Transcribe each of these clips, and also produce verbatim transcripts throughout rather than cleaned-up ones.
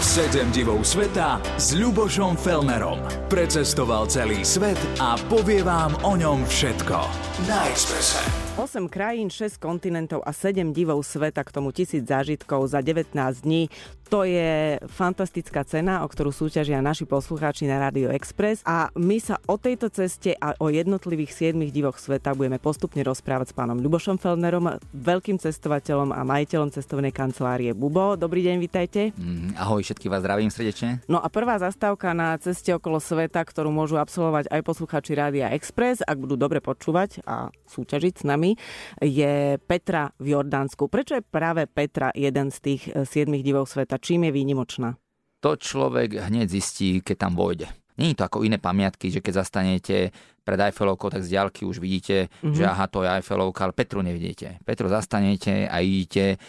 sedem divov sveta s Ľubošom Felmerom. Precestoval celý svet a povie vám o ňom všetko. Na Expresse. osem krajín, šesť kontinentov a sedem divov sveta, k tomu tisíc zážitkov za devätnásť dní. To je fantastická cena, o ktorú súťažia naši poslucháči na Radio Express. A my sa o tejto ceste a o jednotlivých siedmich divoch sveta budeme postupne rozprávať s pánom Ľubošom Felmerom, veľkým cestovateľom a majiteľom cestovnej kancelárie Bubo. Dobrý deň, vitajte. Mm, ahoj, všetky vás zdravím srdečne. No a prvá zastávka na ceste okolo sveta, ktorú môžu absolvovať aj poslucháči Rádia Express, ak budú dobre počúvať a súťažiť s nami, je Petra v Jordánsku. Prečo je práve Petra jeden z tých siedmich divov sveta? Čím je výnimočná? To človek hneď zistí, keď tam vôjde. Nie je to ako iné pamiatky, že keď zastanete pred Eiffelovkou, tak z diaľky už vidíte, mm-hmm. že aha, to je Eiffelovka, ale Petru nevidíte. Petru zastanete a idete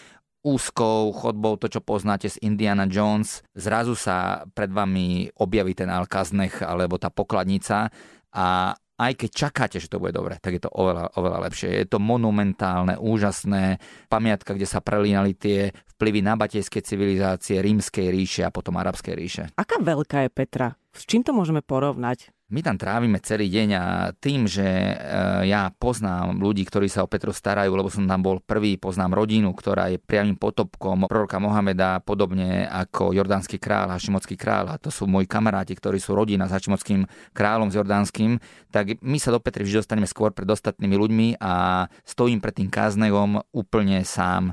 úzkou chodbou, to čo poznáte z Indiana Jones, zrazu sa pred vami objaví ten Al-Khazneh alebo tá pokladnica a aj keď čakáte, že to bude dobre, tak je to oveľa, oveľa lepšie. Je to monumentálne, úžasné pamiatka, kde sa prelínali tie vplyvy nabatejskej civilizácie, Rímskej ríše a potom Arabskej ríše. Aká veľká je Petra? S čím to môžeme porovnať? My tam trávime celý deň a tým, že ja poznám ľudí, ktorí sa o Petru starajú, lebo som tam bol prvý, poznám rodinu, ktorá je priamým potopkom proroka Mohameda, podobne ako jordánsky kráľ, Hášimovský kráľ, a to sú moji kamaráti, ktorí sú rodina s Hášimovským kráľom, s jordánskym, tak my sa do Petry vždy dostaneme skôr pred ostatnými ľuďmi a stojím pred tým Khaznehom úplne sám.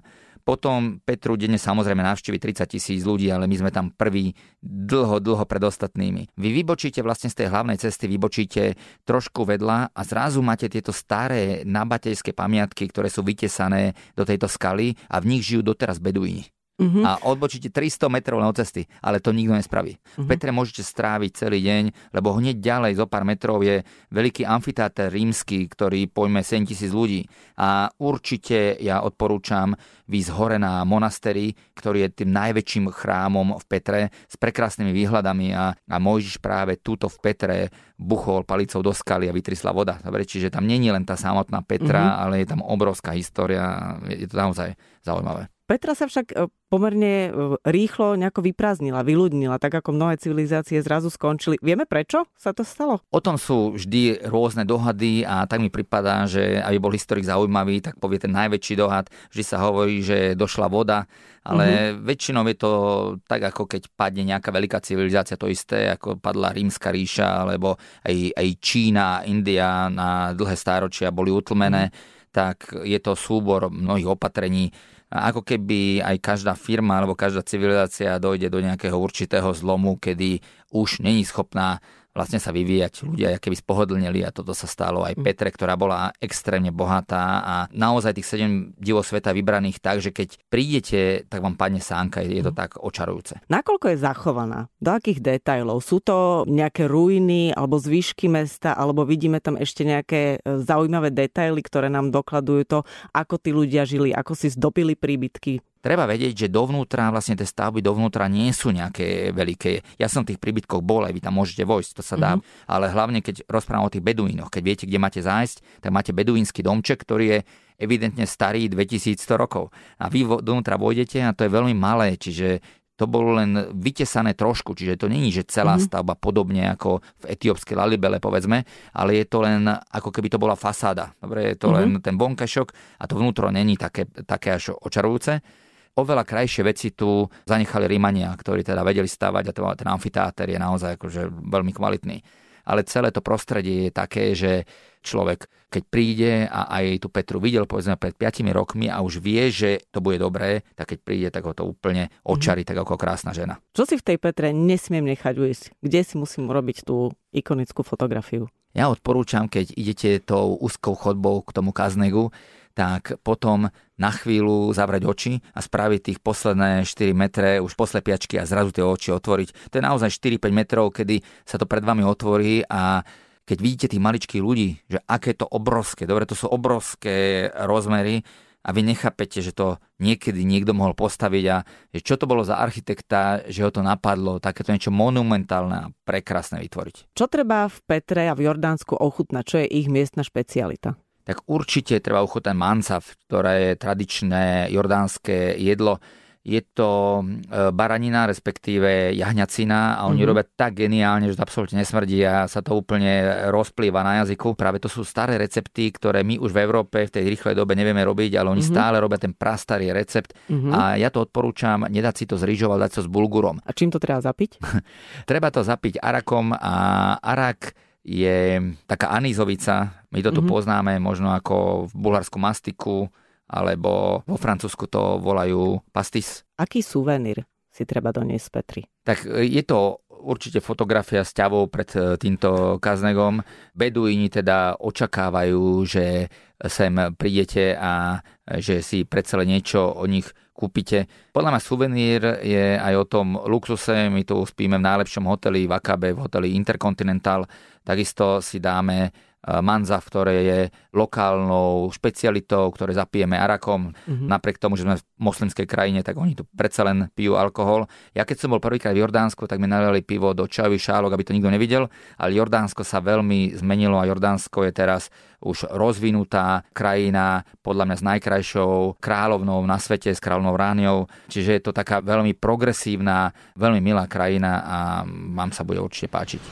Potom Petru denne samozrejme navštívi tridsať tisíc ľudí, ale my sme tam prví dlho, dlho pred ostatnými. Vy vybočíte vlastne z tej hlavnej cesty, vybočíte trošku vedľa a zrazu máte tieto staré nabatejské pamiatky, ktoré sú vytesané do tejto skaly a v nich žijú doteraz beduíni. Uh-huh. A odbočíte tristo metrov len od cesty, ale to nikto nespraví. Uh-huh. V Petre môžete stráviť celý deň, lebo hneď ďalej zo pár metrov je veľký amfiteáter rímsky, ktorý pojme sedemtisíc ľudí. A určite ja odporúčam výjsť hore na monastery, ktorý je tým najväčším chrámom v Petre s prekrásnymi výhľadami a, a Mojžiš práve túto v Petre buchol palicou do skaly a vytrisla voda. Dobre, čiže tam nie je len tá samotná Petra, uh-huh. ale je tam obrovská história. Je to naozaj zaujímavé. Petra sa však pomerne rýchlo nejako vyprázdnila, vyľudnila, tak ako mnohé civilizácie zrazu skončili. Vieme, prečo sa to stalo? O tom sú vždy rôzne dohady a tak mi pripadá, že aby bol historik zaujímavý, tak povie ten najväčší dohad. Vždy sa hovorí, že došla voda, ale mm-hmm. väčšinou je to tak, ako keď padne nejaká veľká civilizácia, to isté, ako padla Rímska ríša, alebo aj, aj Čína, India na dlhé stáročia boli utlmené, tak je to súbor mnohých opatrení. A ako keby aj každá firma alebo každá civilizácia dojde do nejakého určitého zlomu, kedy už není schopná vlastne sa vyvíjať, ľudia keby spohodlneli a toto sa stalo aj Petre, ktorá bola extrémne bohatá a naozaj tých sedem divov sveta vybraných tak, že keď prídete, tak vám padne sánka, je to tak očarujúce. Nakoľko je zachovaná? Do akých detailov? Sú to nejaké ruiny alebo zvyšky mesta, alebo vidíme tam ešte nejaké zaujímavé detaily, ktoré nám dokladujú to, ako tí ľudia žili, ako si zdobili príbytky? Treba vedieť, že dovnútra, vlastne tie stavby dovnútra nie sú nejaké veľké. Ja som v tých príbytkoch bol, aj vy tam môžete vojsť, to sa dá. Mm-hmm. Ale hlavne, keď rozprávam o tých beduínoch, keď viete, kde máte zájsť, tak máte beduínsky domček, ktorý je evidentne starý dvetisícsto rokov. A vy dovnútra vojdete a to je veľmi malé, čiže to bolo len vytesané trošku, čiže to není, že celá stavba podobne ako v etiópskej Lalibele, povedzme, ale je to len, ako keby to bola fasáda. Dobre, je to mm-hmm. len ten vonkašok a to vnútro není také, také až očarujúce. Oveľa krajšie veci tu zanechali Rímania, ktorí teda vedeli stavať a ten amfiteáter je naozaj akože veľmi kvalitný. Ale celé to prostredie je také, že človek, keď príde a aj tu Petru videl, povedzme, pred piatimi rokmi a už vie, že to bude dobré, tak keď príde, tak ho to úplne očarí, mm. tak ako krásna žena. Čo si v tej Petre nesmiem nechať ujsť? Kde si musím urobiť tú ikonickú fotografiu? Ja odporúčam, keď idete tou úzkou chodbou k tomu Kaznehu, tak potom na chvíľu zavrieť oči a spraviť tých posledné štyri metre už poslepiačky a zrazu tie oči otvoriť. To je naozaj štyri až päť metrov, kedy sa to pred vami otvorí a keď vidíte tých maličkých ľudí, že aké to obrovské, dobre, to sú obrovské rozmery a vy nechápete, že to niekedy niekto mohol postaviť a že čo to bolo za architekta, že ho to napadlo, takéto niečo monumentálne a prekrásne vytvoriť. Čo treba v Petre a v Jordánsku ochutnať? Čo je ich miestna špecialita? Tak určite treba ochutnať mancaf, ktoré je tradičné jordánske jedlo. Je to baranina, respektíve jahňacina a oni mm-hmm. robia tak geniálne, že to absolútne nesmrdí a sa to úplne rozplýva na jazyku. Práve to sú staré recepty, ktoré my už v Európe v tej rýchlej dobe nevieme robiť, ale oni mm-hmm. stále robia ten prastarý recept mm-hmm. a ja to odporúčam nedať si to s rýžou, ale dať to s bulgurom. A čím to treba zapiť? Treba to zapiť arakom a arak je taká anízovica. My to tu mm-hmm. poznáme možno ako v bulharsku mastiku, alebo vo Francúzsku to volajú pastis. Aký suvenír si treba doniesť z Petry? Tak je to určite fotografia s ťavou pred týmto Khaznehom. Beduíni teda očakávajú, že sem prídete a že si predsa niečo o nich kúpite. Podľa mňa suvenír je aj o tom luxuse. My tu spíme v najlepšom hoteli v Akabe, v hoteli Intercontinental. Takisto si dáme manza, ktoré je lokálnou špecialitou, ktoré zapijeme arakom. Mm-hmm. Napriek tomu, že sme v moslimskej krajine, tak oni tu predsa len pijú alkohol. Ja keď som bol prvýkrát v Jordánsku, tak mi naliali pivo do čaju, šálok, aby to nikto nevidel, ale Jordánsko sa veľmi zmenilo a Jordánsko je teraz už rozvinutá krajina, podľa mňa s najkrajšou kráľovnou na svete, s kráľovnou Rániou. Čiže je to taká veľmi progresívna, veľmi milá krajina a vám sa bude určite páčiť.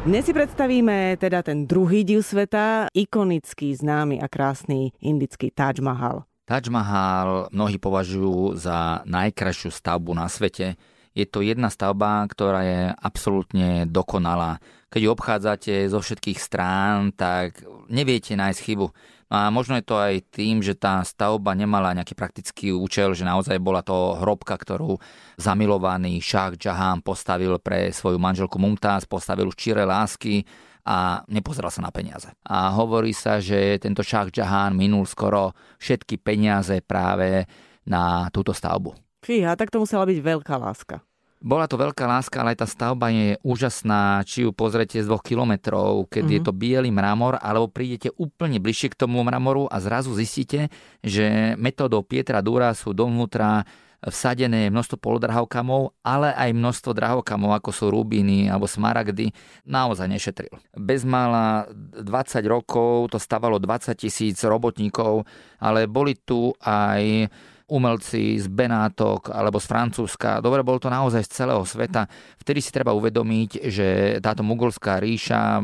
Dnes si predstavíme teda ten druhý div sveta, ikonický, známy a krásny indický Taj Mahal. Taj Mahal mnohí považujú za najkrajšiu stavbu na svete. Je to jedna stavba, ktorá je absolútne dokonalá. Keď ju obchádzate zo všetkých strán, tak neviete nájsť chybu. A možno je to aj tým, že tá stavba nemala nejaký praktický účel, že naozaj bola to hrobka, ktorú zamilovaný Šáh Džahán postavil pre svoju manželku Mumtaz, postavil už čiré lásky a nepozeral sa na peniaze. A hovorí sa, že tento Šáh Džahán minul skoro všetky peniaze práve na túto stavbu. Fíha, tak to musela byť veľká láska. Bola to veľká láska, ale tá stavba je úžasná, či ju pozrete z dvoch kilometrov, keď mm-hmm. je to biely mramor, alebo prídete úplne bližšie k tomu mramoru a zrazu zistíte, že metódou Pietra Dura sú dovnútra vsadené množstvo polodrahokamov, ale aj množstvo drahokamov, ako sú rubíny alebo smaragdy, naozaj nešetril. Bezmála dvadsať rokov to stavalo dvadsať tisíc robotníkov, ale boli tu aj umelci z Benátok alebo z Francúzska. Dobre, bolo to naozaj z celého sveta. Vtedy si treba uvedomiť, že táto mughalská ríša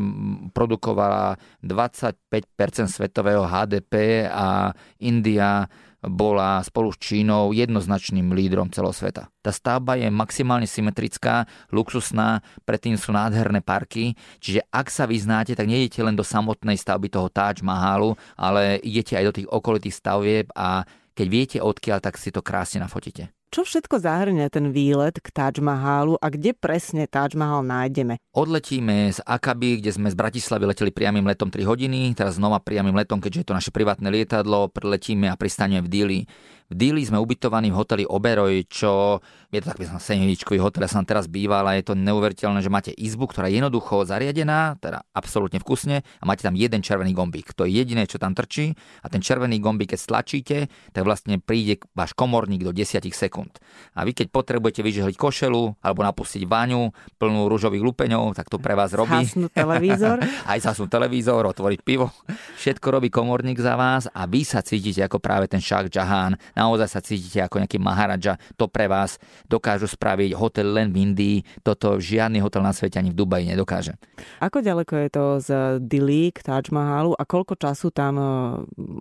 produkovala dvadsaťpäť percent svetového há dé pé a India bola spolu s Čínou jednoznačným lídrom celého sveta. Tá stavba je maximálne symetrická, luxusná, predtým sú nádherné parky, čiže ak sa vyznáte, tak nejdete len do samotnej stavby toho Taj Mahalu, ale idete aj do tých okolitých stavieb a keď viete odkiaľ, tak si to krásne nafotíte. Čo všetko zahrňa ten výlet k Taj Mahalu a kde presne Taj Mahal nájdeme? Odletíme z Akaby, kde sme z Bratislavy leteli priamym letom tri hodiny, teraz znova priamym letom, keďže je to naše privátne lietadlo, preletíme a pristaneme v Dili. V Dili sme ubytovaní v hoteli Oberoi, čo je to taký sedmičkový hotel, ja som teraz býval a je to neuveriteľné, že máte izbu, ktorá je jednoducho zariadená, teda absolútne vkusne a máte tam jeden červený gombík. To je jediné, čo tam trčí a ten červený gombík, keď stlačíte, tak vlastne príde váš komorník do desať sekúnd. A vy keď potrebujete vyžehliť košelu alebo napustiť vaňu plnú ružových lupeňov, tak to pre vás robí. Zhasnúť televízor. Aj zhasnúť televízor, otvoriť pivo. Všetko robí komorník za vás a vy sa cítite ako práve ten Šáh Džahán. Naozaj sa cítite ako nejaký maharadža. To pre vás dokážu spraviť hotel len v Indii. Toto žiadny hotel na svete ani v Dubaji nedokáže. Ako ďaleko je to z Dili k Taj Mahalu a koľko času tam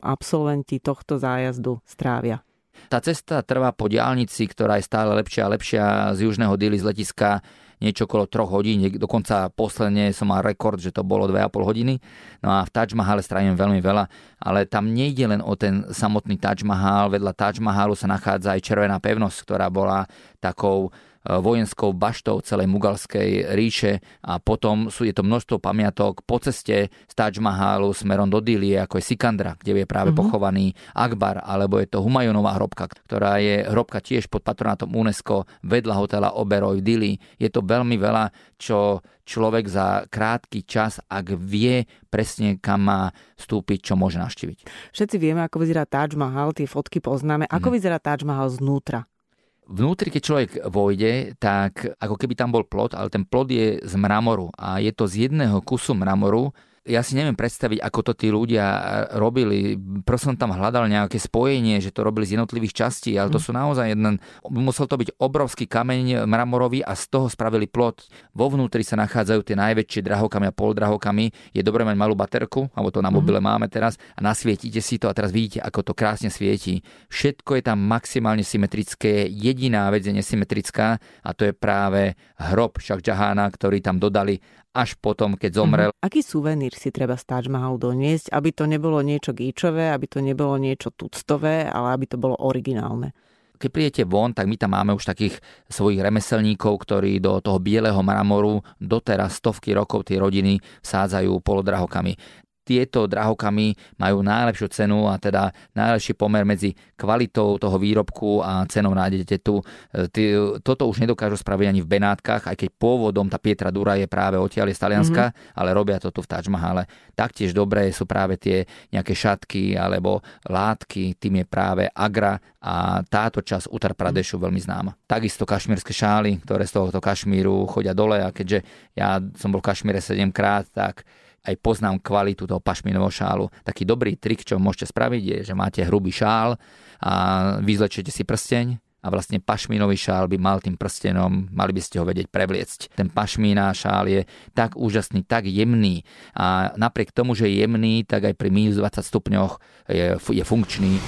absolventi tohto zájazdu strávia? Tá cesta trvá po diaľnici, ktorá je stále lepšia a lepšia z južného Dili z letiska niečo okolo troch hodín, dokonca posledne som mal rekord, že to bolo dve a pol hodiny. No a v Taj Mahale strávim veľmi veľa, ale tam nejde len o ten samotný Taj Mahal, vedľa Taj Mahalu sa nachádza aj červená pevnosť, ktorá bola takou vojenskou baštou celej mughalskej ríše a potom sú, je to množstvo pamiatok po ceste z Taj Mahalu smerom do Dili, ako je Sikandra, kde je práve mm-hmm. pochovaný Akbar, alebo je to Humayunová hrobka, ktorá je hrobka tiež pod patronátom UNESCO vedľa hotela Oberoi v Dili. Je to veľmi veľa, čo človek za krátky čas, ak vie presne, kam má vstúpiť, čo môže navštíviť. Všetci vieme, ako vyzerá Taj Mahal, tie fotky poznáme. Ako mm. vyzerá Taj Mahal znútra? Vnútri, keď človek vojde, tak ako keby tam bol plot, ale ten plot je z mramoru a je to z jedného kusu mramoru Ja si neviem predstaviť, ako to tí ľudia robili. Proste som tam hľadal nejaké spojenie, že to robili z jednotlivých častí, ale to sú naozaj jeden... Musel to byť obrovský kameň mramorový a z toho spravili plot. Vo vnútri sa nachádzajú tie najväčšie drahokamy a poldrahokamy. Je dobré mať malú baterku, alebo to na mobile máme teraz, a nasvietíte si to a teraz vidíte, ako to krásne svietí. Všetko je tam maximálne symetrické. Jediná vec je nesymetrická a to je práve hrob Šáh Džahána, ktorý tam dodali až potom, keď zomrel. Mm-hmm. Aký suvenír si treba z Taj Mahal doniesť, aby to nebolo niečo gíčové, aby to nebolo niečo tuctové, ale aby to bolo originálne? Keď prídete von, tak my tam máme už takých svojich remeselníkov, ktorí do toho bieleho mramoru doteraz stovky rokov tie rodiny sádzajú polodrahokami. Tieto drahokamy majú najlepšiu cenu a teda najlepší pomer medzi kvalitou toho výrobku a cenou nájdete tu. Toto už nedokážu spraviť ani v Benátkach, aj keď pôvodom tá Pietra Dura je práve odtiaľ z Talianska, mm-hmm. ale robia to tu v Taj Mahale. Taktiež dobré sú práve tie nejaké šatky alebo látky, tým je práve agra a táto časť Uttar Pradešu veľmi známa. Takisto kašmírske šály, ktoré z tohoto Kašmíru chodia dole a keďže ja som bol v Kašmíre sedemkrát, tak aj poznám kvalitu toho pašminového šálu. Taký dobrý trik, čo môžete spraviť, je, že máte hrubý šál a vyzlečete si prsteň a vlastne pašminový šál by mal tým prstenom, mali by ste ho vedieť prevliecť. Ten pašminá šál je tak úžasný, tak jemný a napriek tomu, že je jemný, tak aj pri mínus dvadsať stupňoch je, je funkčný.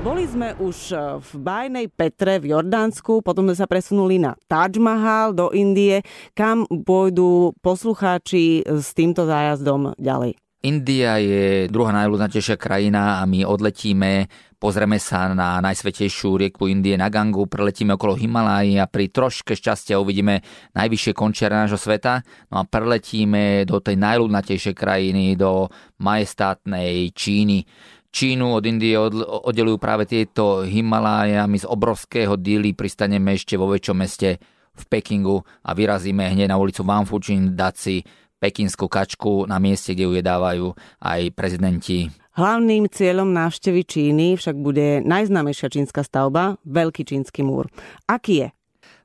Boli sme už v bájnej Petre v Jordánsku, potom sme sa presunuli na Taj Mahal do Indie. Kam pôjdu poslucháči s týmto zájazdom ďalej? India je druhá najľudnatejšia krajina a my odletíme, pozrieme sa na najsvätejšiu rieku Indie, na Gangu, preletíme okolo Himaláji a pri troške šťastia uvidíme najvyššie končiare nášho sveta. No a preletíme do tej najľudnatejšej krajiny, do majestátnej Číny. Čínu od Indie oddelujú práve tieto Himaláje a my z obrovského díly pristaneme ešte vo väčšom meste v Pekingu a vyrazíme hneď na ulicu Wanfuchin dať si pekinskú kačku na mieste, kde ju jedávajú aj prezidenti. Hlavným cieľom návštevy Číny však bude najznámejšia čínska stavba, Veľký čínsky múr. Aký je?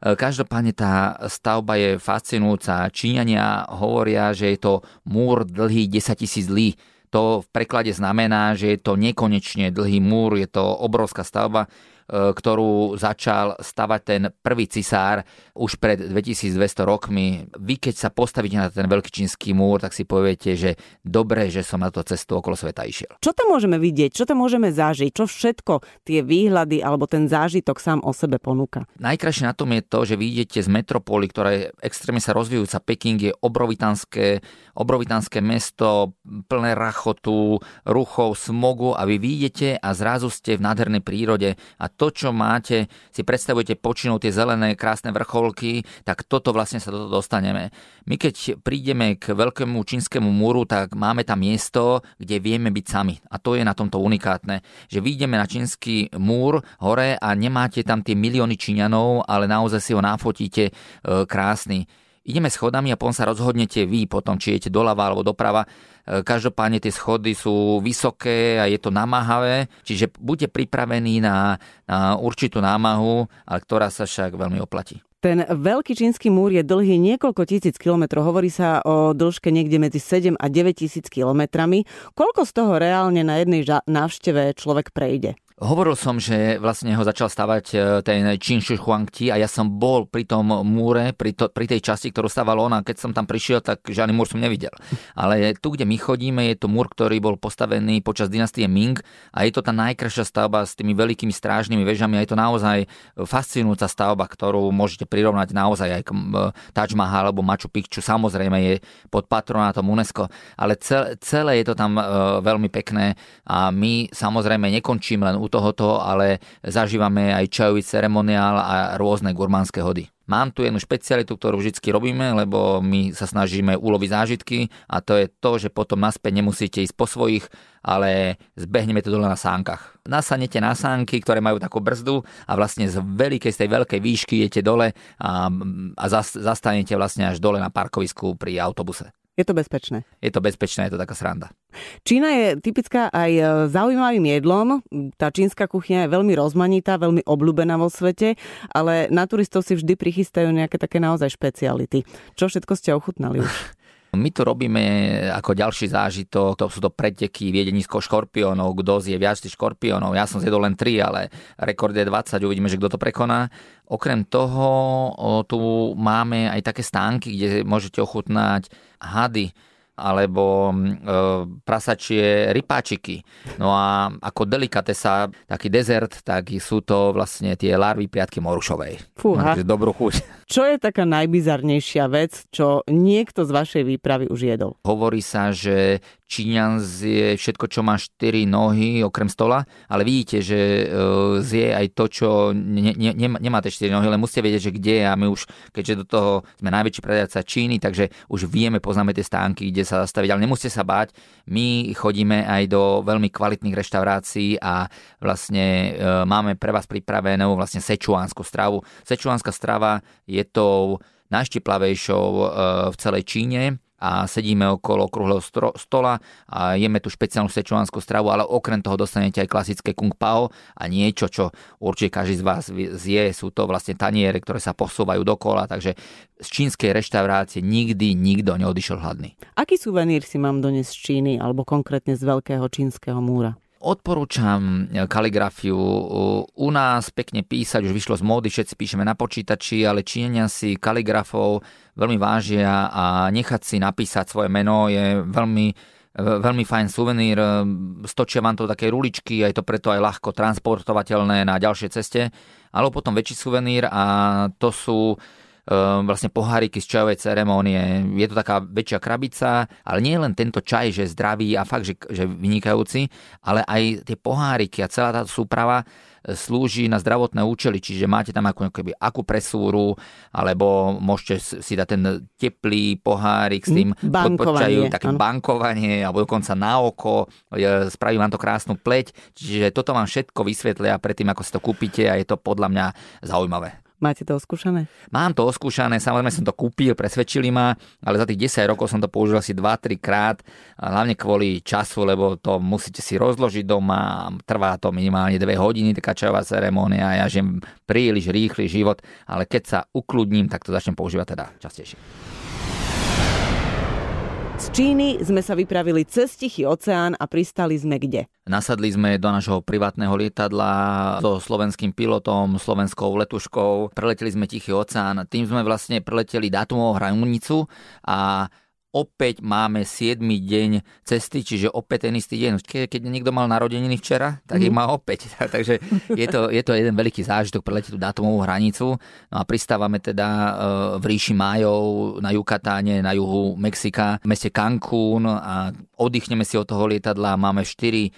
Každopádne tá stavba je fascinujúca. Číňania hovoria, že je to múr dlhý desaťtisíc lí. To v preklade znamená, že je to nekonečne dlhý múr, je to obrovská stavba, ktorú začal stavať ten prvý cisár už pred dvetisícdvesto rokmi. Vy, keď sa postavíte na ten Veľký čínsky múr, tak si poviete, že dobre, že som na tú cestu okolo sveta išiel. Čo tam môžeme vidieť? Čo tam môžeme zažiť? Čo všetko tie výhľady alebo ten zážitok sám o sebe ponúka? Najkrajšie na tom je to, že vidíte z metropoly, ktorá je extrémne sa rozvíjúca. Peking je obrovitanské, obrovitanské mesto, plné rachotu, ruchov, smogu a vy vidíte a zrazu ste v nádhernej prírode. A to, čo máte, si predstavujete počinou tie zelené, krásne vrcholky, tak toto vlastne sa do toho dostaneme. My keď prídeme k Veľkému čínskemu múru, tak máme tam miesto, kde vieme byť sami. A to je na tomto unikátne, že vyjdeme na čínsky múr hore a nemáte tam tie milióny Číňanov, ale naozaj si ho nafotíte e, krásny. Ideme schodami a potom sa rozhodnete vy potom, či idete doľava alebo doprava. Každopádne tie schody sú vysoké a je to namáhavé, čiže buďte pripravení na, na určitú námahu, ale ktorá sa však veľmi oplatí. Ten Veľký čínsky múr je dlhý niekoľko tisíc kilometrov. Hovorí sa o dĺžke niekde medzi sedem a deväť tisíc kilometrami. Koľko z toho reálne na jednej ža- návšteve človek prejde? Hovoril som, že vlastne ho začal stavať ten Qin Shi Huangdi a ja som bol pri tom múre, pri, to, pri tej časti, ktorú staval on a keď som tam prišiel, tak žiadny múr som nevidel. Ale tu, kde my chodíme, je to múr, ktorý bol postavený počas dynastie Ming a je to tá najkrajšia stavba s tými veľkými strážnymi väžami a je to naozaj fascinujúca stavba, ktorú môžete prirovnať naozaj aj k Taj Mahal alebo Machu Picchu. Samozrejme je pod patronátom UNESCO, ale cel, celé je to tam veľmi pekné a my samozrejme nekončíme len u tohoto, ale zažívame aj čajový ceremoniál a rôzne gurmánske hody. Mám tu jednu špecialitu, ktorú vždycky robíme, lebo my sa snažíme uloviť zážitky a to je to, že potom naspäť nemusíte ísť po svojich, ale zbehneme to dole na sánkach. Nasanete na sánky, ktoré majú takú brzdu a vlastne z veľkej, z tej veľkej výšky idete dole a, a zas, zastanete vlastne až dole na parkovisku pri autobuse. Je to bezpečné. Je to bezpečné, je to taká sranda. Čína je typická aj zaujímavým jedlom. Tá čínska kuchyňa je veľmi rozmanitá, veľmi obľúbená vo svete, ale na turistov si vždy prichystajú nejaké také naozaj špeciality. Čo všetko ste ochutnali už? My to robíme ako ďalší zážitok, to sú to preteky, viedenisko škorpiónov, kto zje viac tých škorpiónov. Ja som zjedol len tri, ale rekord je dvadsať, uvidíme, že kto to prekoná. Okrem toho tu máme aj také stánky, kde môžete ochutnať hady alebo e, prasačie rypáčiky. No a ako delikatesa, taký dezert, tak sú to vlastne tie larvy piatky morušovej. Fúha. Dobrú chuť. Čo je taká najbizarnejšia vec, čo niekto z vašej výpravy už jedol? Hovorí sa, že Číňan zje všetko, čo má štyri nohy okrem stola, ale vidíte, že zje aj to, čo ne, ne, nemáte štyri nohy, len musíte vedieť, že kde je, a my už, keďže do toho sme najväčší predajca Číny, takže už vieme, poznáme tie stánky, kde sa zastaviť, ale nemusíte sa báť. My chodíme aj do veľmi kvalitných reštaurácií a vlastne máme pre vás pripravenú vlastne sečuánsku stravu. Sečuánska strava je tou najštiplavejšou v celej Číne a sedíme okolo okrúhleho stola a jeme tu špeciálnu sečuánsku stravu, ale okrem toho dostanete aj klasické kung pao a niečo, čo určite každý z vás zje. Sú to vlastne taniere, ktoré sa posúvajú dokola, takže z čínskej reštaurácie nikdy nikto neodišiel hladný. Aký suvenír si mám doniesť z Číny, alebo konkrétne z Veľkého čínskeho múra? Odporúčam kaligrafiu. U nás pekne písať, už vyšlo z módy, všetci píšeme na počítači, ale Číňania si kaligrafov veľmi vážia a nechať si napísať svoje meno je veľmi... veľmi fajn suvenír, stočia vám to také ruličky, aj to preto aj ľahko transportovateľné na ďalšej ceste, alebo potom väčší suvenír a to sú vlastne poháriky z čajovej ceremónie. Je to taká väčšia krabica, ale nie len tento čaj, že zdravý a fakt, že, že vynikajúci, ale aj tie poháriky a celá tá súprava slúži na zdravotné účely, čiže máte tam ako keby akupresúru, alebo môžete si dať ten teplý pohárik s tým podpočajú, také ano. bankovanie, alebo dokonca na oko, spraví vám to krásnu pleť, čiže toto vám všetko vysvetlia predtým, ako si to kúpite, a je to podľa mňa zaujímavé. Máte to oskúšané? Mám to oskúšané, samozrejme som to kúpil, presvedčili ma, ale za tých desať rokov som to použil asi dva tri krát, hlavne kvôli času, lebo to musíte si rozložiť doma, trvá to minimálne dve hodiny, taká čajová ceremónia, ja žijem príliš rýchly život, ale keď sa ukľudním, tak to začnem používať teda častejšie. Z Číny sme sa vypravili cez Tichý oceán a pristali sme kde? Nasadli sme do nášho privátneho lietadla so slovenským pilotom, slovenskou letuškou. Preleteli sme Tichý oceán. Tým sme vlastne preleteli dátumovú hranicu a opäť máme siedmy deň cesty, čiže opäť ten istý deň. Ke, keď niekto mal narodeniny včera, tak mm. ich má opäť. Takže je to, je to jeden veľký zážitok preletiť tú dátumovú hranicu. No a pristávame teda v ríši Májov na Yucatáne, na juhu Mexika, v meste Cancún a oddychneme si od toho lietadla. Máme štyri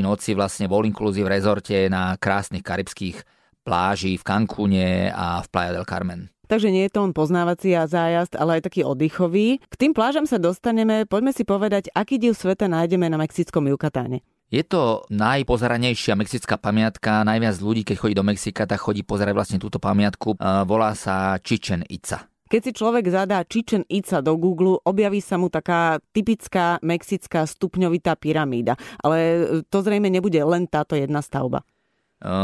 noci vlastne v all inclusive rezorte na krásnych karibských pláži v Cancúne a v Playa del Carmen. Takže nie je to len poznávací zájazd, ale aj taký oddychový. K tým plážam sa dostaneme. Poďme si povedať, aký div sveta nájdeme na mexickom Jukatáne. Je to najpozeranejšia mexická pamiatka. Najviac ľudí, keď chodí do Mexika, tak chodí pozerať vlastne túto pamiatku. Volá sa Chichen Itza. Keď si človek zadá Chichen Itza do Google, objaví sa mu taká typická mexická stupňovitá pyramída. Ale to zrejme nebude len táto jedna stavba.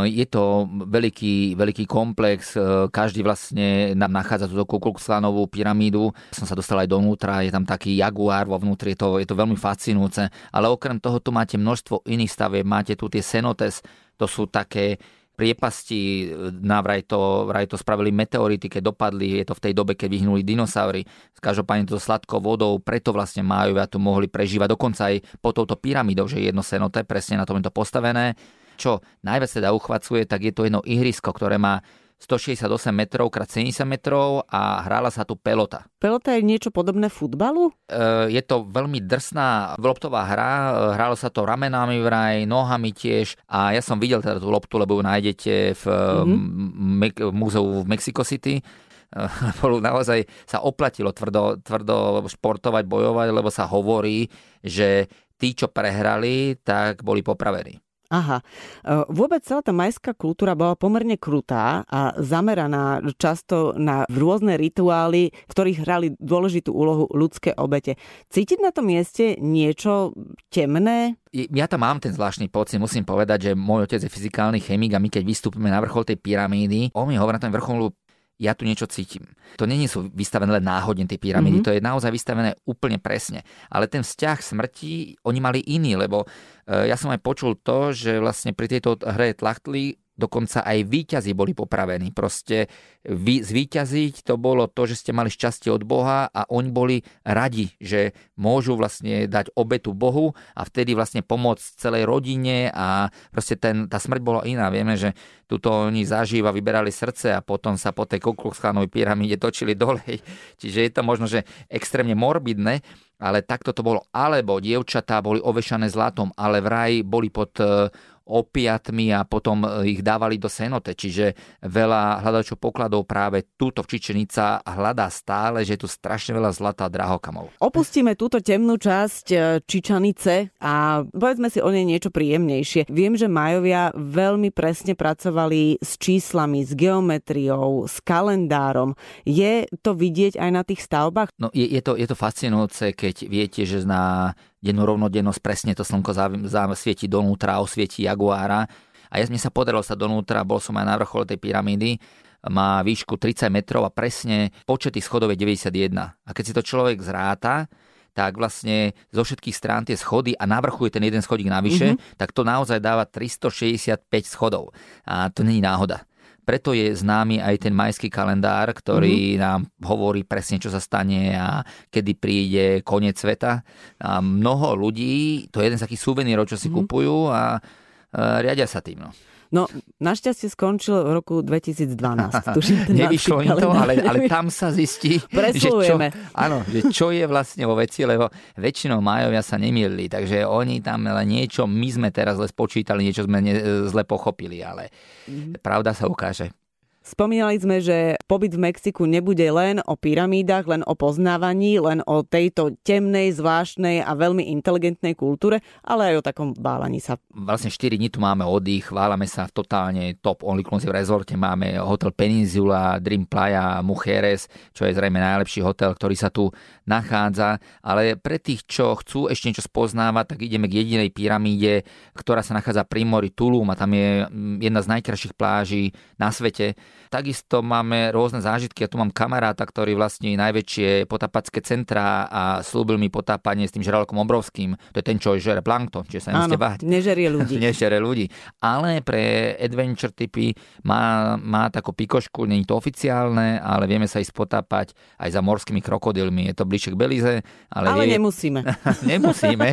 Je to veľký, veľký komplex, každý vlastne nachádza túto Kukulxlanovú pyramídu. Som sa dostal aj donútra, je tam taký jaguár vo vnútri, je to, je to veľmi fascinujúce. Ale okrem toho tu máte množstvo iných stavieb, máte tu tie cenotes, to sú také priepasti, navraj to, vraj to spravili meteority, keď dopadli, je to v tej dobe, keď vyhnuli dinosaury. Každopádne to sladkou vodou, preto vlastne Májovia tu mohli prežívať, dokonca aj po touto pyramídou, že jedno cenote, presne na tom je to postavené. Čo najviac teda uchvacuje, tak je to jedno ihrisko, ktoré má stošesťdesiatosem metrov krát sedemdesiat metrov a hrála sa tu pelota. Pelota je niečo podobné futbalu? E, je to veľmi drsná loptová hra, hrálo sa to ramenami vraj, nohami tiež a ja som videl teda tú loptu, lebo ju nájdete v, mm-hmm. me- v múzeu v Mexico City. Naozaj sa oplatilo tvrdo, tvrdo športovať, bojovať, lebo sa hovorí, že tí, čo prehrali, tak boli popravení. Aha, vôbec celá tá majská kultúra bola pomerne krutá a zameraná často na rôzne rituály, v ktorých hrali dôležitú úlohu ľudské obete. Cítiť na tom mieste niečo temné? Ja tam mám ten zvláštny pocit, musím povedať, že môj otec je fyzikálny chemik a my keď vystúpime na vrchol tej pyramídy, on mi hovorí na tom vrcholu, ja tu niečo cítim. To nie sú vystavené len náhodne tie pyramidy, mm-hmm. to je naozaj vystavené úplne presne. Ale ten vzťah smrti, oni mali iný, lebo ja som aj počul to, že vlastne pri tejto hre tlachtli, dokonca aj víťazi boli popravení. Proste vy, zvíťaziť to bolo to, že ste mali šťastie od Boha a oni boli radi, že môžu vlastne dať obetu Bohu a vtedy vlastne pomôcť celej rodine a proste ten, tá smrť bola iná. Vieme, že tuto oni zažíva, vyberali srdce a potom sa po tej Kukulschanovej pyramíde točili dole. Čiže je to možno, že extrémne morbidné, ale takto to bolo. Alebo dievčatá boli ovešané zlatom, ale vraj boli pod opiatmi a potom ich dávali do senote. Čiže veľa hľadačov pokladov práve túto v Chichen Itza hľadá stále, že je tu strašne veľa zlata a drahokamov. Opustíme túto temnú časť Chichen Itze a povedzme si o nej niečo príjemnejšie. Viem, že Majovia veľmi presne pracovali s číslami, s geometriou, s kalendárom. Je to vidieť aj na tých stavbách? No, je, je, to, je to fascinujúce, keď viete, že na dennú rovnodennosť presne to slnko zasvieti donútra, osvieti jaguára. A ja mne sa podarilo sa donútra, bol som aj na vrchole tej pyramídy, má výšku tridsať metrov a presne počet tých schodov je deväťdesiatjeden. A keď si to človek zráta, tak vlastne zo všetkých strán tie schody a na vrchu je ten jeden schodík navyše, mm-hmm. tak to naozaj dáva tristošesťdesiatpäť schodov. A to nie je náhoda. Preto je známy aj ten majský kalendár, ktorý mm. nám hovorí presne, čo sa stane a kedy príde koniec sveta. A mnoho ľudí, to je jeden z takých suvenírov, čo si mm. kupujú a, a riadia sa tým. No. No, našťastie skončil v roku dvetisícdvanásť. Nevyšlo im to, ale, ale tam sa zistí, že čo, áno, že čo je vlastne vo veci, lebo väčšinou Majovia sa nemýlili, takže oni tam niečo, my sme teraz zle spočítali, niečo sme ne, zle pochopili, ale pravda sa ukáže. Spomínali sme, že pobyt v Mexiku nebude len o pyramídach, len o poznávaní, len o tejto temnej, zvláštnej a veľmi inteligentnej kultúre, ale aj o takom váľaní sa. Vlastne štyri dni tu máme oddych, váľame sa v totálne top all-inclusive rezorte, máme hotel Peninsula, Dream Playa, Mujeres, čo je zrejme najlepší hotel, ktorý sa tu nachádza, ale pre tých, čo chcú ešte niečo spoznávať, tak ideme k jedinej pyramíde, ktorá sa nachádza pri mori Tulum a tam je jedna z najkrajších pláží na svete. Takisto máme rôzne zážitky. Ja tu mám kamaráta, ktorý vlastní najväčšie potápacké centrá a slúbil mi potápanie s tým žralokom obrovským. To je ten, čo žere plankton, čiže sa nemusíte báť. Áno, nežerie ľudí. nežerie ľudí. Ale pre adventure typy má, má takú pikošku, nie je to oficiálne, ale vieme sa ísť potápať aj za morskými krokodilmi. Je to bližšie k Belize. Ale, ale je... nemusíme. nemusíme,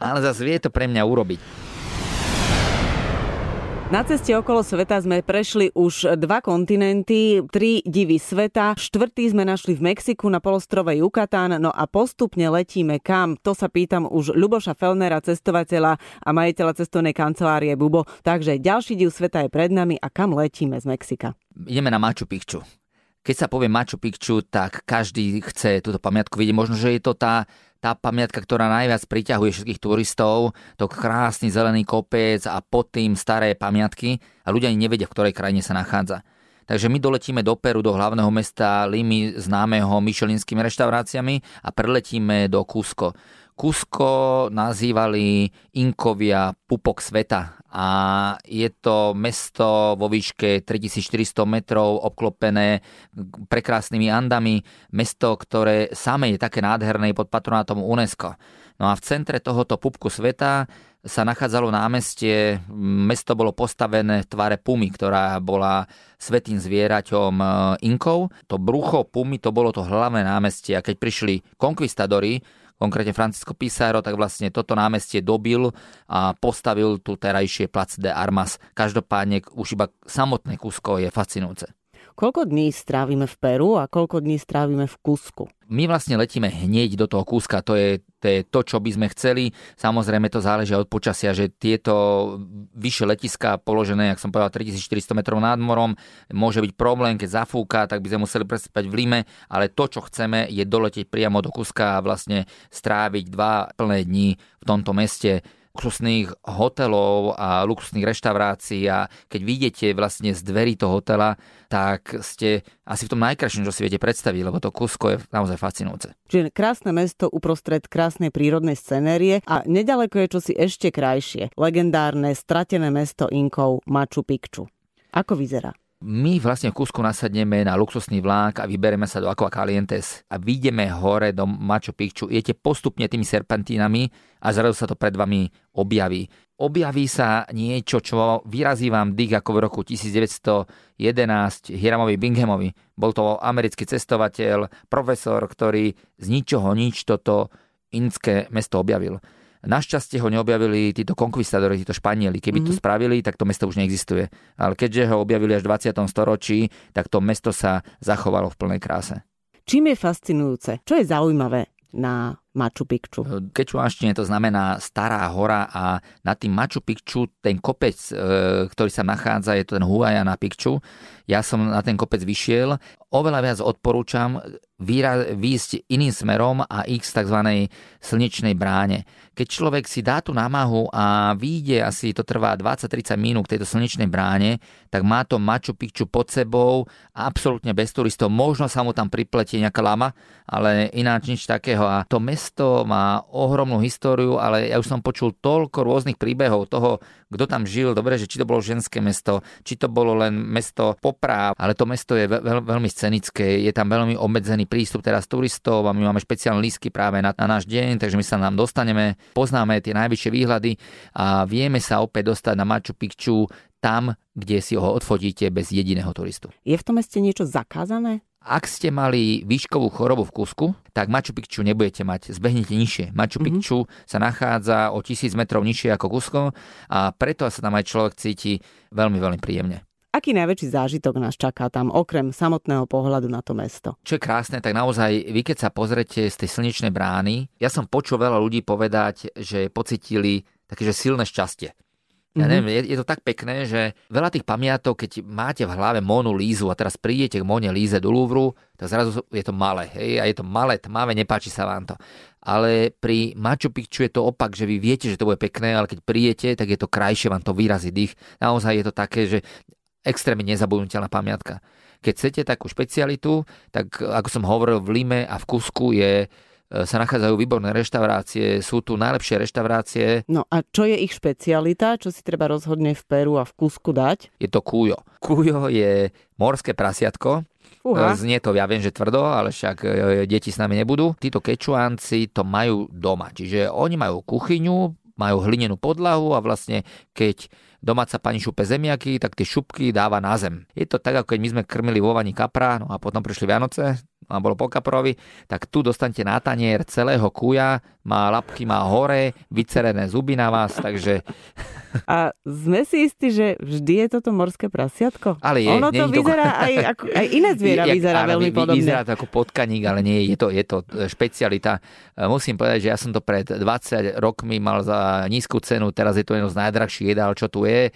ale zase vie to pre mňa urobiť. Na ceste okolo sveta sme prešli už dva kontinenty, tri divy sveta, štvrtý sme našli v Mexiku na polostrove Yucatán, no a postupne letíme kam? To sa pýtam už Ľuboša Felmera, cestovateľa a majiteľa cestovnej kancelárie Bubo. Takže ďalší div sveta je pred nami a kam letíme z Mexika? Ideme na Machu Picchu. Keď sa povie Machu Picchu, tak každý chce túto pamiatku vidieť. Možno, že je to tá... tá pamiatka, ktorá najviac priťahuje všetkých turistov, to krásny zelený kopec a pod tým staré pamiatky a ľudia ani nevedia, v ktorej krajine sa nachádza. Takže my doletíme do Peru, do hlavného mesta Limy, známeho michelinskými reštauráciami a preletíme do Cuzco. Cuzco nazývali Inkovia pupok sveta a je to mesto vo výške tritisícštyristo metrov obklopené prekrásnymi Andami, mesto, ktoré samé je také nádherné pod patronátom UNESCO. No a v centre tohoto pupku sveta sa nachádzalo námestie, mesto bolo postavené v tvare pumy, ktorá bola svätým zvieraťom Inkov. To brucho pumy, to bolo to hlavné námestie a keď prišli konkvistadori, konkrétne Francisco Pizarro, tak vlastne toto námestie dobil a postavil tu terajšie Plac de Armas. Každopádne už iba samotné Cuzco je fascinujúce. Koľko dní strávime v Peru a koľko dní strávime v Cuzcu? My vlastne letíme hneď do toho Cuzca, to je, to je to, čo by sme chceli. Samozrejme to záleží od počasia, že tieto vyššie letiská položené, jak som povedal, tritisícštyristo metrov nad morom, môže byť problém, keď zafúka, tak by sme museli prespať v Lime, ale to, čo chceme, je doletieť priamo do Cuzca a vlastne stráviť dva plné dni v tomto meste luxusných hotelov a luxusných reštaurácií a keď vidíte vlastne z dverí toho hotela, tak ste asi v tom najkrajšom, čo si viete predstaviť, lebo to Cuzco je naozaj fascinujúce. Čiže krásne mesto uprostred krásnej prírodnej scenérie a nedaleko je čosi ešte krajšie. Legendárne stratené mesto Inkov Machu Picchu. Ako vyzerá? My vlastne v Cuzku nasadneme na luxusný vlák a vybereme sa do Aqua Calientes a vyjdeme hore do Machu Picchu. Idete postupne tými serpentínami a zrazu sa to pred vami objaví. Objaví sa niečo, čo vyrazí vám dých ako v roku devätnásťstojedenásť Hiramovi Binghamovi. Bol to americký cestovateľ, profesor, ktorý z ničoho nič toto inské mesto objavil. Našťastie ho neobjavili títo konkvistadori, títo Španieli. Keby mm-hmm. to spravili, tak to mesto už neexistuje. Ale keďže ho objavili až v dvadsiatom storočí, tak to mesto sa zachovalo v plnej kráse. Čím je fascinujúce? Čo je zaujímavé na Machu Picchu? V kečuánštine to znamená stará hora a na tým Machu Picchu ten kopec, ktorý sa nachádza, je to ten Huayun Picchu. Ja som na ten kopec vyšiel. Oveľa viac odporúčam výjsť iným smerom a ísť tzv. Slnečnej bráne. Keď človek si dá tú námahu a vyjde, asi to trvá dvadsať tridsať minút k tejto slnečnej bráne, tak má to Machu Picchu pod sebou a absolútne bez turistov. Možno sa mu tam pripletie nejaká lama, ale ináč nič takého. A to mesto má ohromnú históriu, ale ja už som počul toľko rôznych príbehov toho, kto tam žil. Dobre, že či to bolo ženské mesto, či to bolo len mesto popráv, ale to mesto je veľ, veľmi scenické, je tam veľmi obmedzený prístup teraz turistov a my máme špeciálne lístky práve na, na náš deň, takže my sa nám dostaneme, poznáme tie najvyššie výhľady a vieme sa opäť dostať na Machu Picchu tam, kde si ho odfotíte bez jediného turistu. Je v tom meste niečo zakázané? Ak ste mali výškovú chorobu v Cuzku, tak Machu Picchu nebudete mať. Zbehnete nižšie. Machu Picchu mm-hmm. sa nachádza o tisíc metrov nižšie ako Cuzco a preto sa tam aj človek cíti veľmi, veľmi príjemne. Aký najväčší zážitok nás čaká tam, okrem samotného pohľadu na to mesto? Čo je krásne, tak naozaj, vy keď sa pozrete z tej slnečnej brány, ja som počul veľa ľudí povedať, že pocitili takéže silné šťastie. Ja neviem, je, je to tak pekné, že veľa tých pamiatok, keď máte v hlave Monu Lízu a teraz prídete k Mone Líze do Louvru, tak zrazu je to malé, hej, a je to malé, tmavé, nepáči sa vám to. Ale pri Machu Picchu je to opak, že vy viete, že to bude pekné, ale keď prídete, tak je to krajšie, vám to vyrazí dých. Naozaj je to také, že extrémne nezabudnutelná pamiatka. Keď chcete takú špecialitu, tak ako som hovoril, v Lime a v Cuzku je... sa nachádzajú výborné reštaurácie, sú tu najlepšie reštaurácie. No a čo je ich špecialita? Čo si treba rozhodne v Peru a v Cuzku dať? Je to kujo. Kujo je morské prasiatko. Uha. Znie to, ja viem, že tvrdo, ale však deti s nami nebudú. Títo kečuánci to majú doma. Čiže oni majú kuchyňu, majú hlinenú podlahu a vlastne keď domáca pani šupe zemiaky, tak tie šupky dáva na zem. Je to tak, ako keď my sme krmili vo vani kapra, no a potom prišli Vianoce a bolo po kaprovi, tak tu dostanete na tanier celého kuja, má labky, má hore, vycerené zuby na vás, takže... A sme si istí, že vždy je toto morské prasiatko? Ale je, ono to vyzerá, to... aj, ako, aj iné zviera je, vyzerá áno, veľmi vy, podobne. Vyzerá to ako potkaník, ale nie, je to, je to špecialita. Musím povedať, že ja som to pred dvadsiatimi rokmi mal za nízku cenu, teraz je to jedno z najdrahších jedál, čo tu je.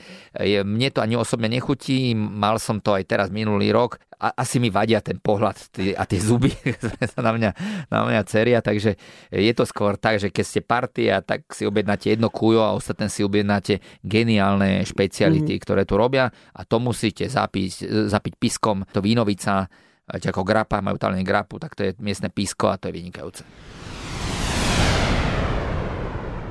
Mne to ani osobne nechutí, mal som to aj teraz minulý rok. A, asi mi vadia ten pohľad a tie zuby sa na mňa, na mňa ceria, takže je to skôr tak, že keď ste partia, tak si objednáte jedno kujo a ostatné si objednáte geniálne špeciality, mm-hmm. ktoré tu robia a to musíte zapiť, zapiť piskom, to vínovica, ako grapa, majú tam len grapu, tak to je miestne písko a to je vynikajúce.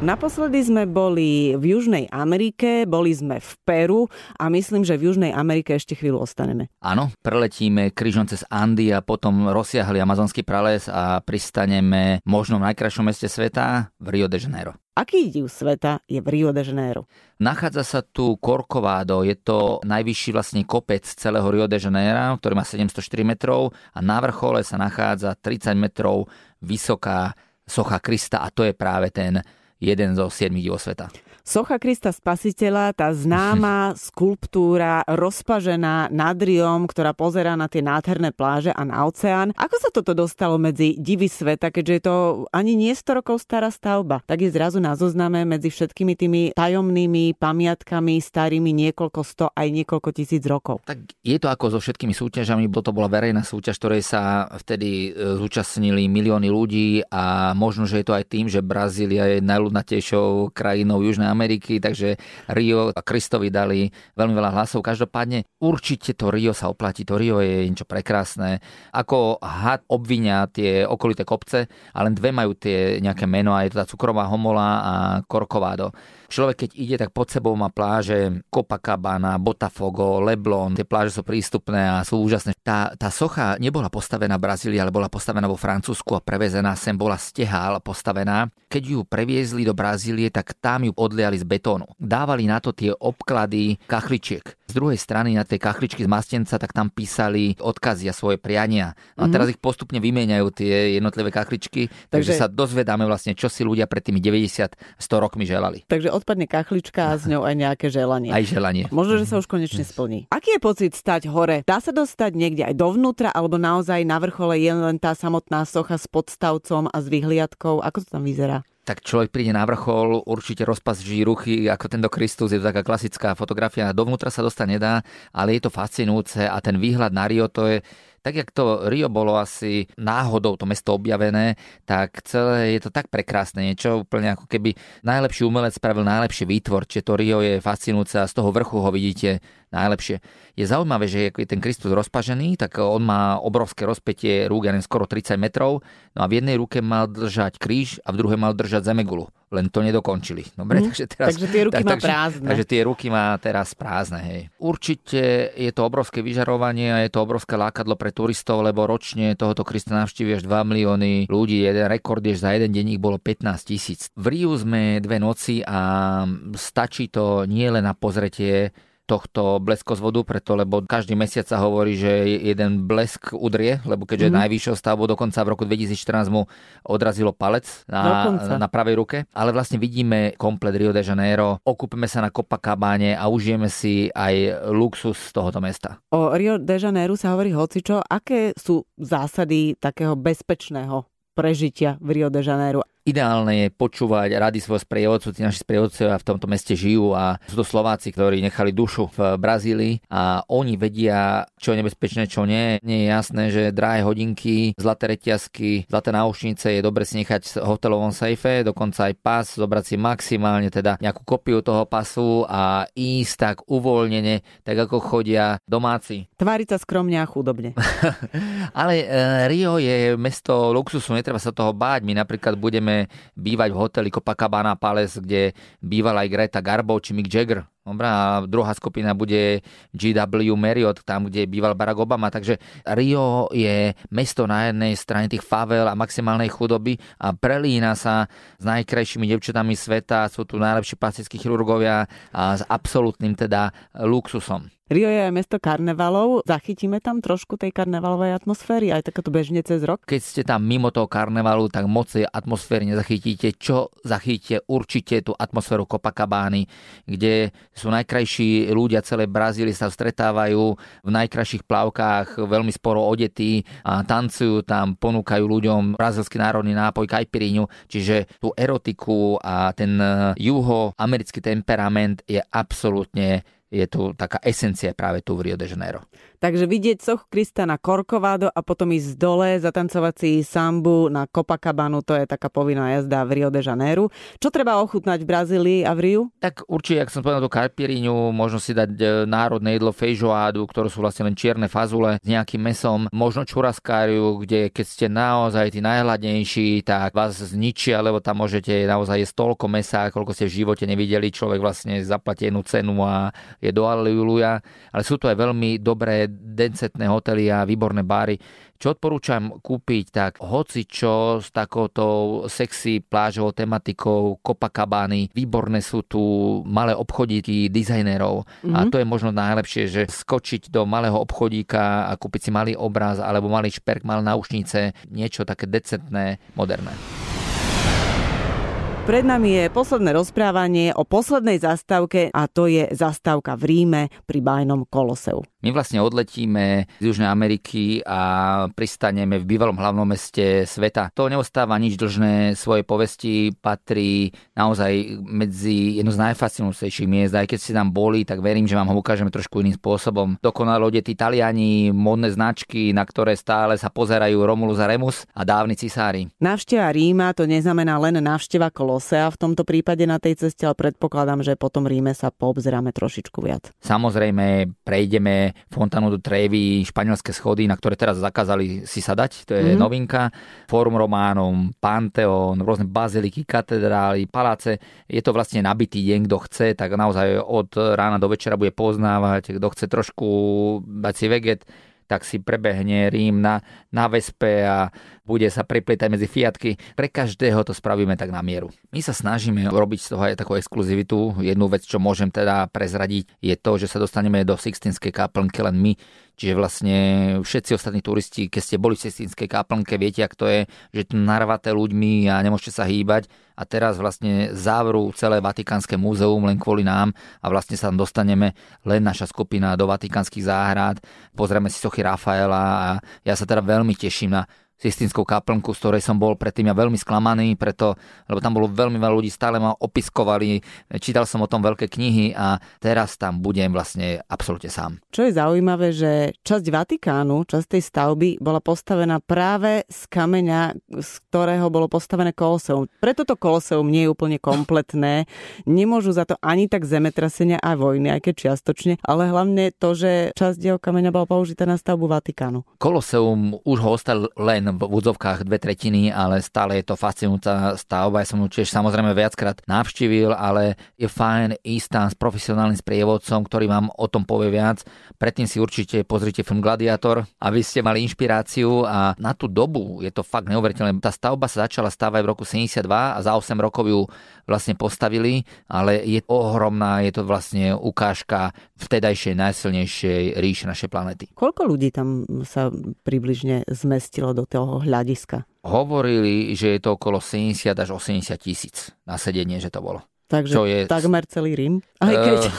Naposledy sme boli v Južnej Amerike, boli sme v Peru a myslím, že v Južnej Amerike ešte chvíľu ostaneme. Áno, preletíme križom cez Andy a potom rozsiahli amazonský prales a pristaneme možno v najkrajšom meste sveta v Rio de Janeiro. Aký div sveta je v Rio de Janeiro? Nachádza sa tu Korkovádo, je to najvyšší vlastne kopec celého Rio de Janeiro, ktorý má sedemsto štyri metrov a na vrchole sa nachádza tridsať metrov vysoká socha Krista a to je práve ten jeden zo siedmich divov sveta. Socha Krista Spasiteľa, tá známa skulptúra rozpažená nad Riom, ktorá pozerá na tie nádherné pláže a na oceán. Ako sa toto dostalo medzi divy sveta, keďže je to ani nie sto rokov stará stavba? Tak je zrazu na zozname medzi všetkými tými tajomnými pamiatkami starými niekoľko sto aj niekoľko tisíc rokov. Tak je to ako so všetkými súťažami, toto bola verejná súťaž, ktorej sa vtedy zúčastnili milióny ľudí a možno, že je to aj tým, že Brazília je najľudnejšia najplodnatejšou krajinou Južnej Ameriky, takže Rio a Kristovi dali veľmi veľa hlasov. Každopádne určite to Rio sa oplatí, to Rio je niečo prekrásne. Ako had obvinia tie okolité kopce, a len dve majú tie nejaké meno, a je to tá cukrová homola a Korkovádo. Človek, keď ide, tak pod sebou má pláže Copacabana, Botafogo, Leblon. Tie pláže sú prístupné a sú úžasné. Tá, tá socha nebola postavená v Brazílii, ale bola postavená vo Francúzsku a prevezená sem, bola stehál postavená. Keď ju previezli do Brazílie, tak tam ju odliali z betónu. Dávali na to tie obklady kachličiek. Z druhej strany na tej kachličky z mastenca, tak tam písali odkazy a svoje priania. No a teraz mm-hmm. ich postupne vymieňajú tie jednotlivé kachličky, takže, takže sa dozvedáme vlastne, čo si ľudia pred tými deväťdesiat sto rokmi želali. Takže odpadne kachlička a s ňou aj nejaké želanie. Aj želanie. Možno, že sa už konečne splní. Aký je pocit stať hore? Dá sa dostať niekde aj dovnútra, alebo naozaj na vrchole je len tá samotná socha s podstavcom a s vyhliadkou? Ako to tam vyzerá? Tak človek príde na vrchol, určite rozpasží ruchy, ako tento Kristus, je to taká klasická fotografia. Dovnútra sa dostať nedá, ale je to fascinujúce a ten výhľad na Rio, to je... Tak, jak to Rio bolo asi náhodou to mesto objavené, tak celé je to tak prekrásne niečo, úplne ako keby najlepší umelec spravil najlepší výtvor, čiže to Rio je fascinujúce a z toho vrchu ho vidíte najlepšie. Je zaujímavé, že je ten Kristus rozpažený, tak on má obrovské rozpätie rúk, ja neviem, skoro tridsať metrov, no a v jednej ruke mal držať kríž a v druhej mal držať zemegulu. Len to nedokončili. Dobre, mm. takže, teraz, takže tie ruky tak, má takže, prázdne. Takže tie ruky má teraz prázdne. Hej. Určite je to obrovské vyžarovanie a je to obrovské lákadlo pre turistov, lebo ročne tohoto Krista navštívi až dva milióny ľudí. Jeden rekord je, že za jeden deň ich bolo pätnásť tisíc. V Riu sme dve noci a stačí to nie len na pozretie tohto bleskozvodu, preto lebo každý mesiac sa hovorí, že jeden blesk udrie, lebo keďže mm. najvyššou stavbou dokonca v roku dvetisícštrnásť mu odrazilo palec na, na pravej ruke. Ale vlastne vidíme komplet Rio de Janeiro, okúpime sa na Copacabane a užijeme si aj luxus tohoto mesta. O Rio de Janeiro sa hovorí hocičo. Aké sú zásady takého bezpečného prežitia v Rio de Janeiro? Ideálne je počúvať rady svojho sprievodcu, tí naši sprievodcovia v tomto meste žijú a sú to Slováci, ktorí nechali dušu v Brazílii a oni vedia, čo je nebezpečné, čo nie. Nie je jasné, že drahé hodinky, zlaté reťazky, zlaté náušnice je dobre si nechať v hotelovom sejfe, dokonca aj pas, zobrať si maximálne teda nejakú kopiu toho pasu a ísť tak uvoľnene, tak ako chodia domáci. Tváriť sa skromne a chudobne. Ale e, Rio je mesto luxusu, netreba sa toho báť. My napríklad budeme bývať v hoteli Copacabana Palace, kde bývala aj Greta Garbo či Mick Jagger. Dobre, a druhá skupina bude gé vé Marriott, tam, kde býval Barack Obama. Takže Rio je mesto na jednej strane tých favel a maximálnej chudoby a prelína sa s najkrajšími devčatami sveta, sú tu najlepší plastickí chirurgovia a s absolútnym teda luxusom. Rio je aj mesto karnevalov. Zachytíme tam trošku tej karnevalovej atmosféry, aj takéto bežne cez rok? Keď ste tam mimo toho karnevalu, tak moc tej atmosféry nezachytíte. Čo zachytíte? Určite tú atmosféru Copacabány, kde sú najkrajší ľudia celé Brazílie, sa stretávajú v najkrajších plavkách, veľmi sporo odetí a tancujú tam, ponúkajú ľuďom brazílsky národný nápoj caipirinhu, čiže tú erotiku a ten juhoamerický temperament je absolútne, je tu taká esencia práve tu v Rio de Janeiro. Takže vidieť sochu Krista na Corcovado a potom ísť dole, zatancovať si sambu na Copacabanu, to je taká povinná jazda v Rio de Janeiro. Čo treba ochutnať v Brazílii a v Riu? Tak určite, ak som povedal tú caipirinhu, možno si dať národné jedlo feijoádu, ktoré sú vlastne len čierne fazule s nejakým mesom, možno churrascáriu, kde keď ste naozaj tí najhladnejší, tak vás zničia, lebo tam môžete naozaj jesť toľko mesa, koľko ste v živote nevideli, človek vlastne zaplatí jednu cenu a je do aleluja, ale sú to aj veľmi dobré decentné hotely a výborné bary. Čo odporúčam kúpiť, tak hocičo s takouto sexy plážovou tematikou Copacabany. Výborné sú tu malé obchodíky dizajnerov mm-hmm. a to je možno najlepšie, že skočiť do malého obchodíka a kúpiť si malý obraz alebo malý šperk, malé náušnice, niečo také decentné, moderné. Pred nami je posledné rozprávanie o poslednej zastávke a to je zastávka v Ríme pri bájnom Koloseu. My vlastne odletíme z Južnej Ameriky a pristaneme v bývalom hlavnom meste sveta. To neostáva nič dlžné svojej povesti, patrí naozaj medzi jedno z najfascinujúcejších miest. Aj keď ste tam boli, tak verím, že vám ho ukážeme trošku iným spôsobom. Dokonalo odetí Taliani, modné značky, na ktoré stále sa pozerajú Romulus a Remus a dávni cisári. Návšteva Ríma to neznamená len návšteva Koloseu. Kolosea v tomto prípade na tej ceste, ale predpokladám, že potom Ríme sa poobzeráme trošičku viac. Samozrejme, prejdeme Fontanu do Trevi, španielské schody, na ktoré teraz zakázali si sadať, to je mm-hmm. novinka. Forum Románum, Panteón, rôzne baziliky, katedrály, paláce. Je to vlastne nabitý deň, kto chce, tak naozaj od rána do večera bude poznávať, kto chce trošku dať si veget, tak si prebehne Rím na, na Vespe a bude sa pripletať medzi fiatky. Pre každého to spravíme tak na mieru. My sa snažíme robiť z toho aj takú exkluzivitu. Jednu vec, čo môžem teda prezradiť, je to, že sa dostaneme do Sixtínskej kaplnky len my. Čiže vlastne všetci ostatní turisti, keď ste boli v Sixtínskej kaplnke, viete, ak to je, že tu narvaté ľuďmi a nemôžete sa hýbať. A teraz vlastne závrú celé Vatikánske múzeum len kvôli nám a vlastne sa tam dostaneme len naša skupina do Vatikánskych záhrad. Pozrieme si sochy Rafaela a ja sa teda veľmi teším na Sixtínskou kaplnku, z ktorej som bol predtým ja veľmi sklamaný, preto, lebo tam bolo veľmi veľa ľudí, stále ma opiskovali, čítal som o tom veľké knihy a teraz tam budem vlastne absolútne sám. Čo je zaujímavé, že časť Vatikánu, časť tej stavby bola postavená práve z kameňa, z ktorého bolo postavené Koloseum. Preto to Koloseum nie je úplne kompletné, nemôžu za to ani tak zemetrasenia a vojny, aj keď čiastočne, ale hlavne to, že časť jeho kameňa bola použitá na stavbu Vatikánu. Koloseum už ho ostal len v údzovkách dve tretiny, ale stále je to fascinujúca stavba. Ja som ju tiež samozrejme viackrát navštívil, ale je fajn ísť tam s profesionálnym sprievodcom, ktorý vám o tom povie viac. Predtým si určite pozrite film Gladiátor, aby ste mali inšpiráciu a na tú dobu je to fakt neuveriteľné. Tá stavba sa začala stávať v roku sedemdesiatdva a za osem rokov ju vlastne postavili, ale je ohromná, je to vlastne ukážka vtedajšej najsilnejšej ríše našej planety. Koľko ľudí tam sa približne zmestilo do toho hľadiska? Hovorili, že je to okolo sedemdesiat až osemdesiat tisíc na sedenie, že to bolo. Takže je... takmer celý Rím. Aj keď uh,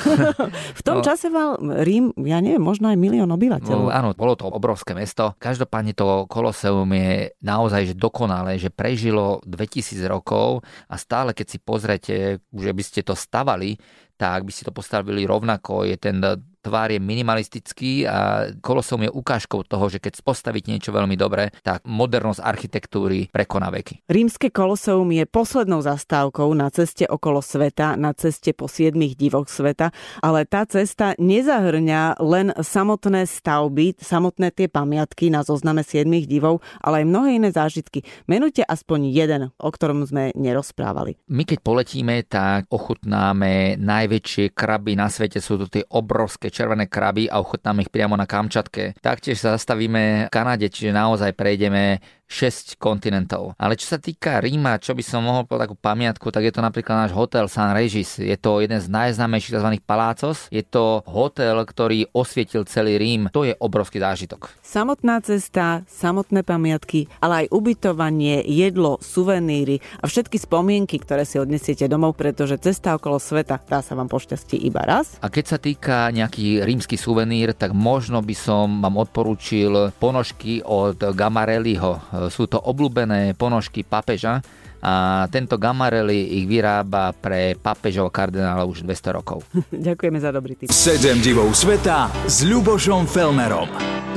v tom no, čase mal Rím, ja neviem, možno aj milión obyvateľov. No, áno, bolo to obrovské mesto. Každopádne to Koloseum je naozaj že dokonalé, že prežilo dvetisíc rokov a stále, keď si pozrete, že by ste to stavali, tak by ste to postavili rovnako. Je ten tvár je minimalistický a Koloseum je ukážkou toho, že keď postaviť niečo veľmi dobré, tak modernosť architektúry prekoná veky. Rímske Koloseum je poslednou zastávkou na ceste okolo sveta, na ceste po siedmych divoch sveta, ale tá cesta nezahrňa len samotné stavby, samotné tie pamiatky na zozname siedmych divov, ale aj mnohé iné zážitky. Menujte aspoň jeden, o ktorom sme nerozprávali. My keď poletíme, tak ochutnáme najväčšie kraby na svete, sú to tie obrovské červené kraby a ochotnáme ich priamo na Kamčatke. Taktiež sa zastavíme v Kanade, čiže naozaj prejdeme šesť kontinentov. Ale čo sa týka Ríma, čo by som mohol povedať takú pamiatku, tak je to napríklad náš hotel San Regis. Je to jeden z najznámejších tzv. Palácos. Je to hotel, ktorý osvietil celý Rím. To je obrovský zážitok. Samotná cesta, samotné pamiatky, ale aj ubytovanie, jedlo, suveníry a všetky spomienky, ktoré si odnesiete domov, pretože cesta okolo sveta, tá sa vám pošťastí iba raz. A keď sa týka nejaký rímsky suvenír, tak možno by som vám odporúčil ponožky od Gamarelliho. Sú to obľúbené ponožky pápeža a tento Gamarelli ich vyrába pre pápežov kardinála už dvesto rokov. Ďakujeme za dobrý tip. sedem divov sveta s Ľubošom Felmerom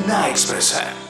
na Expresse.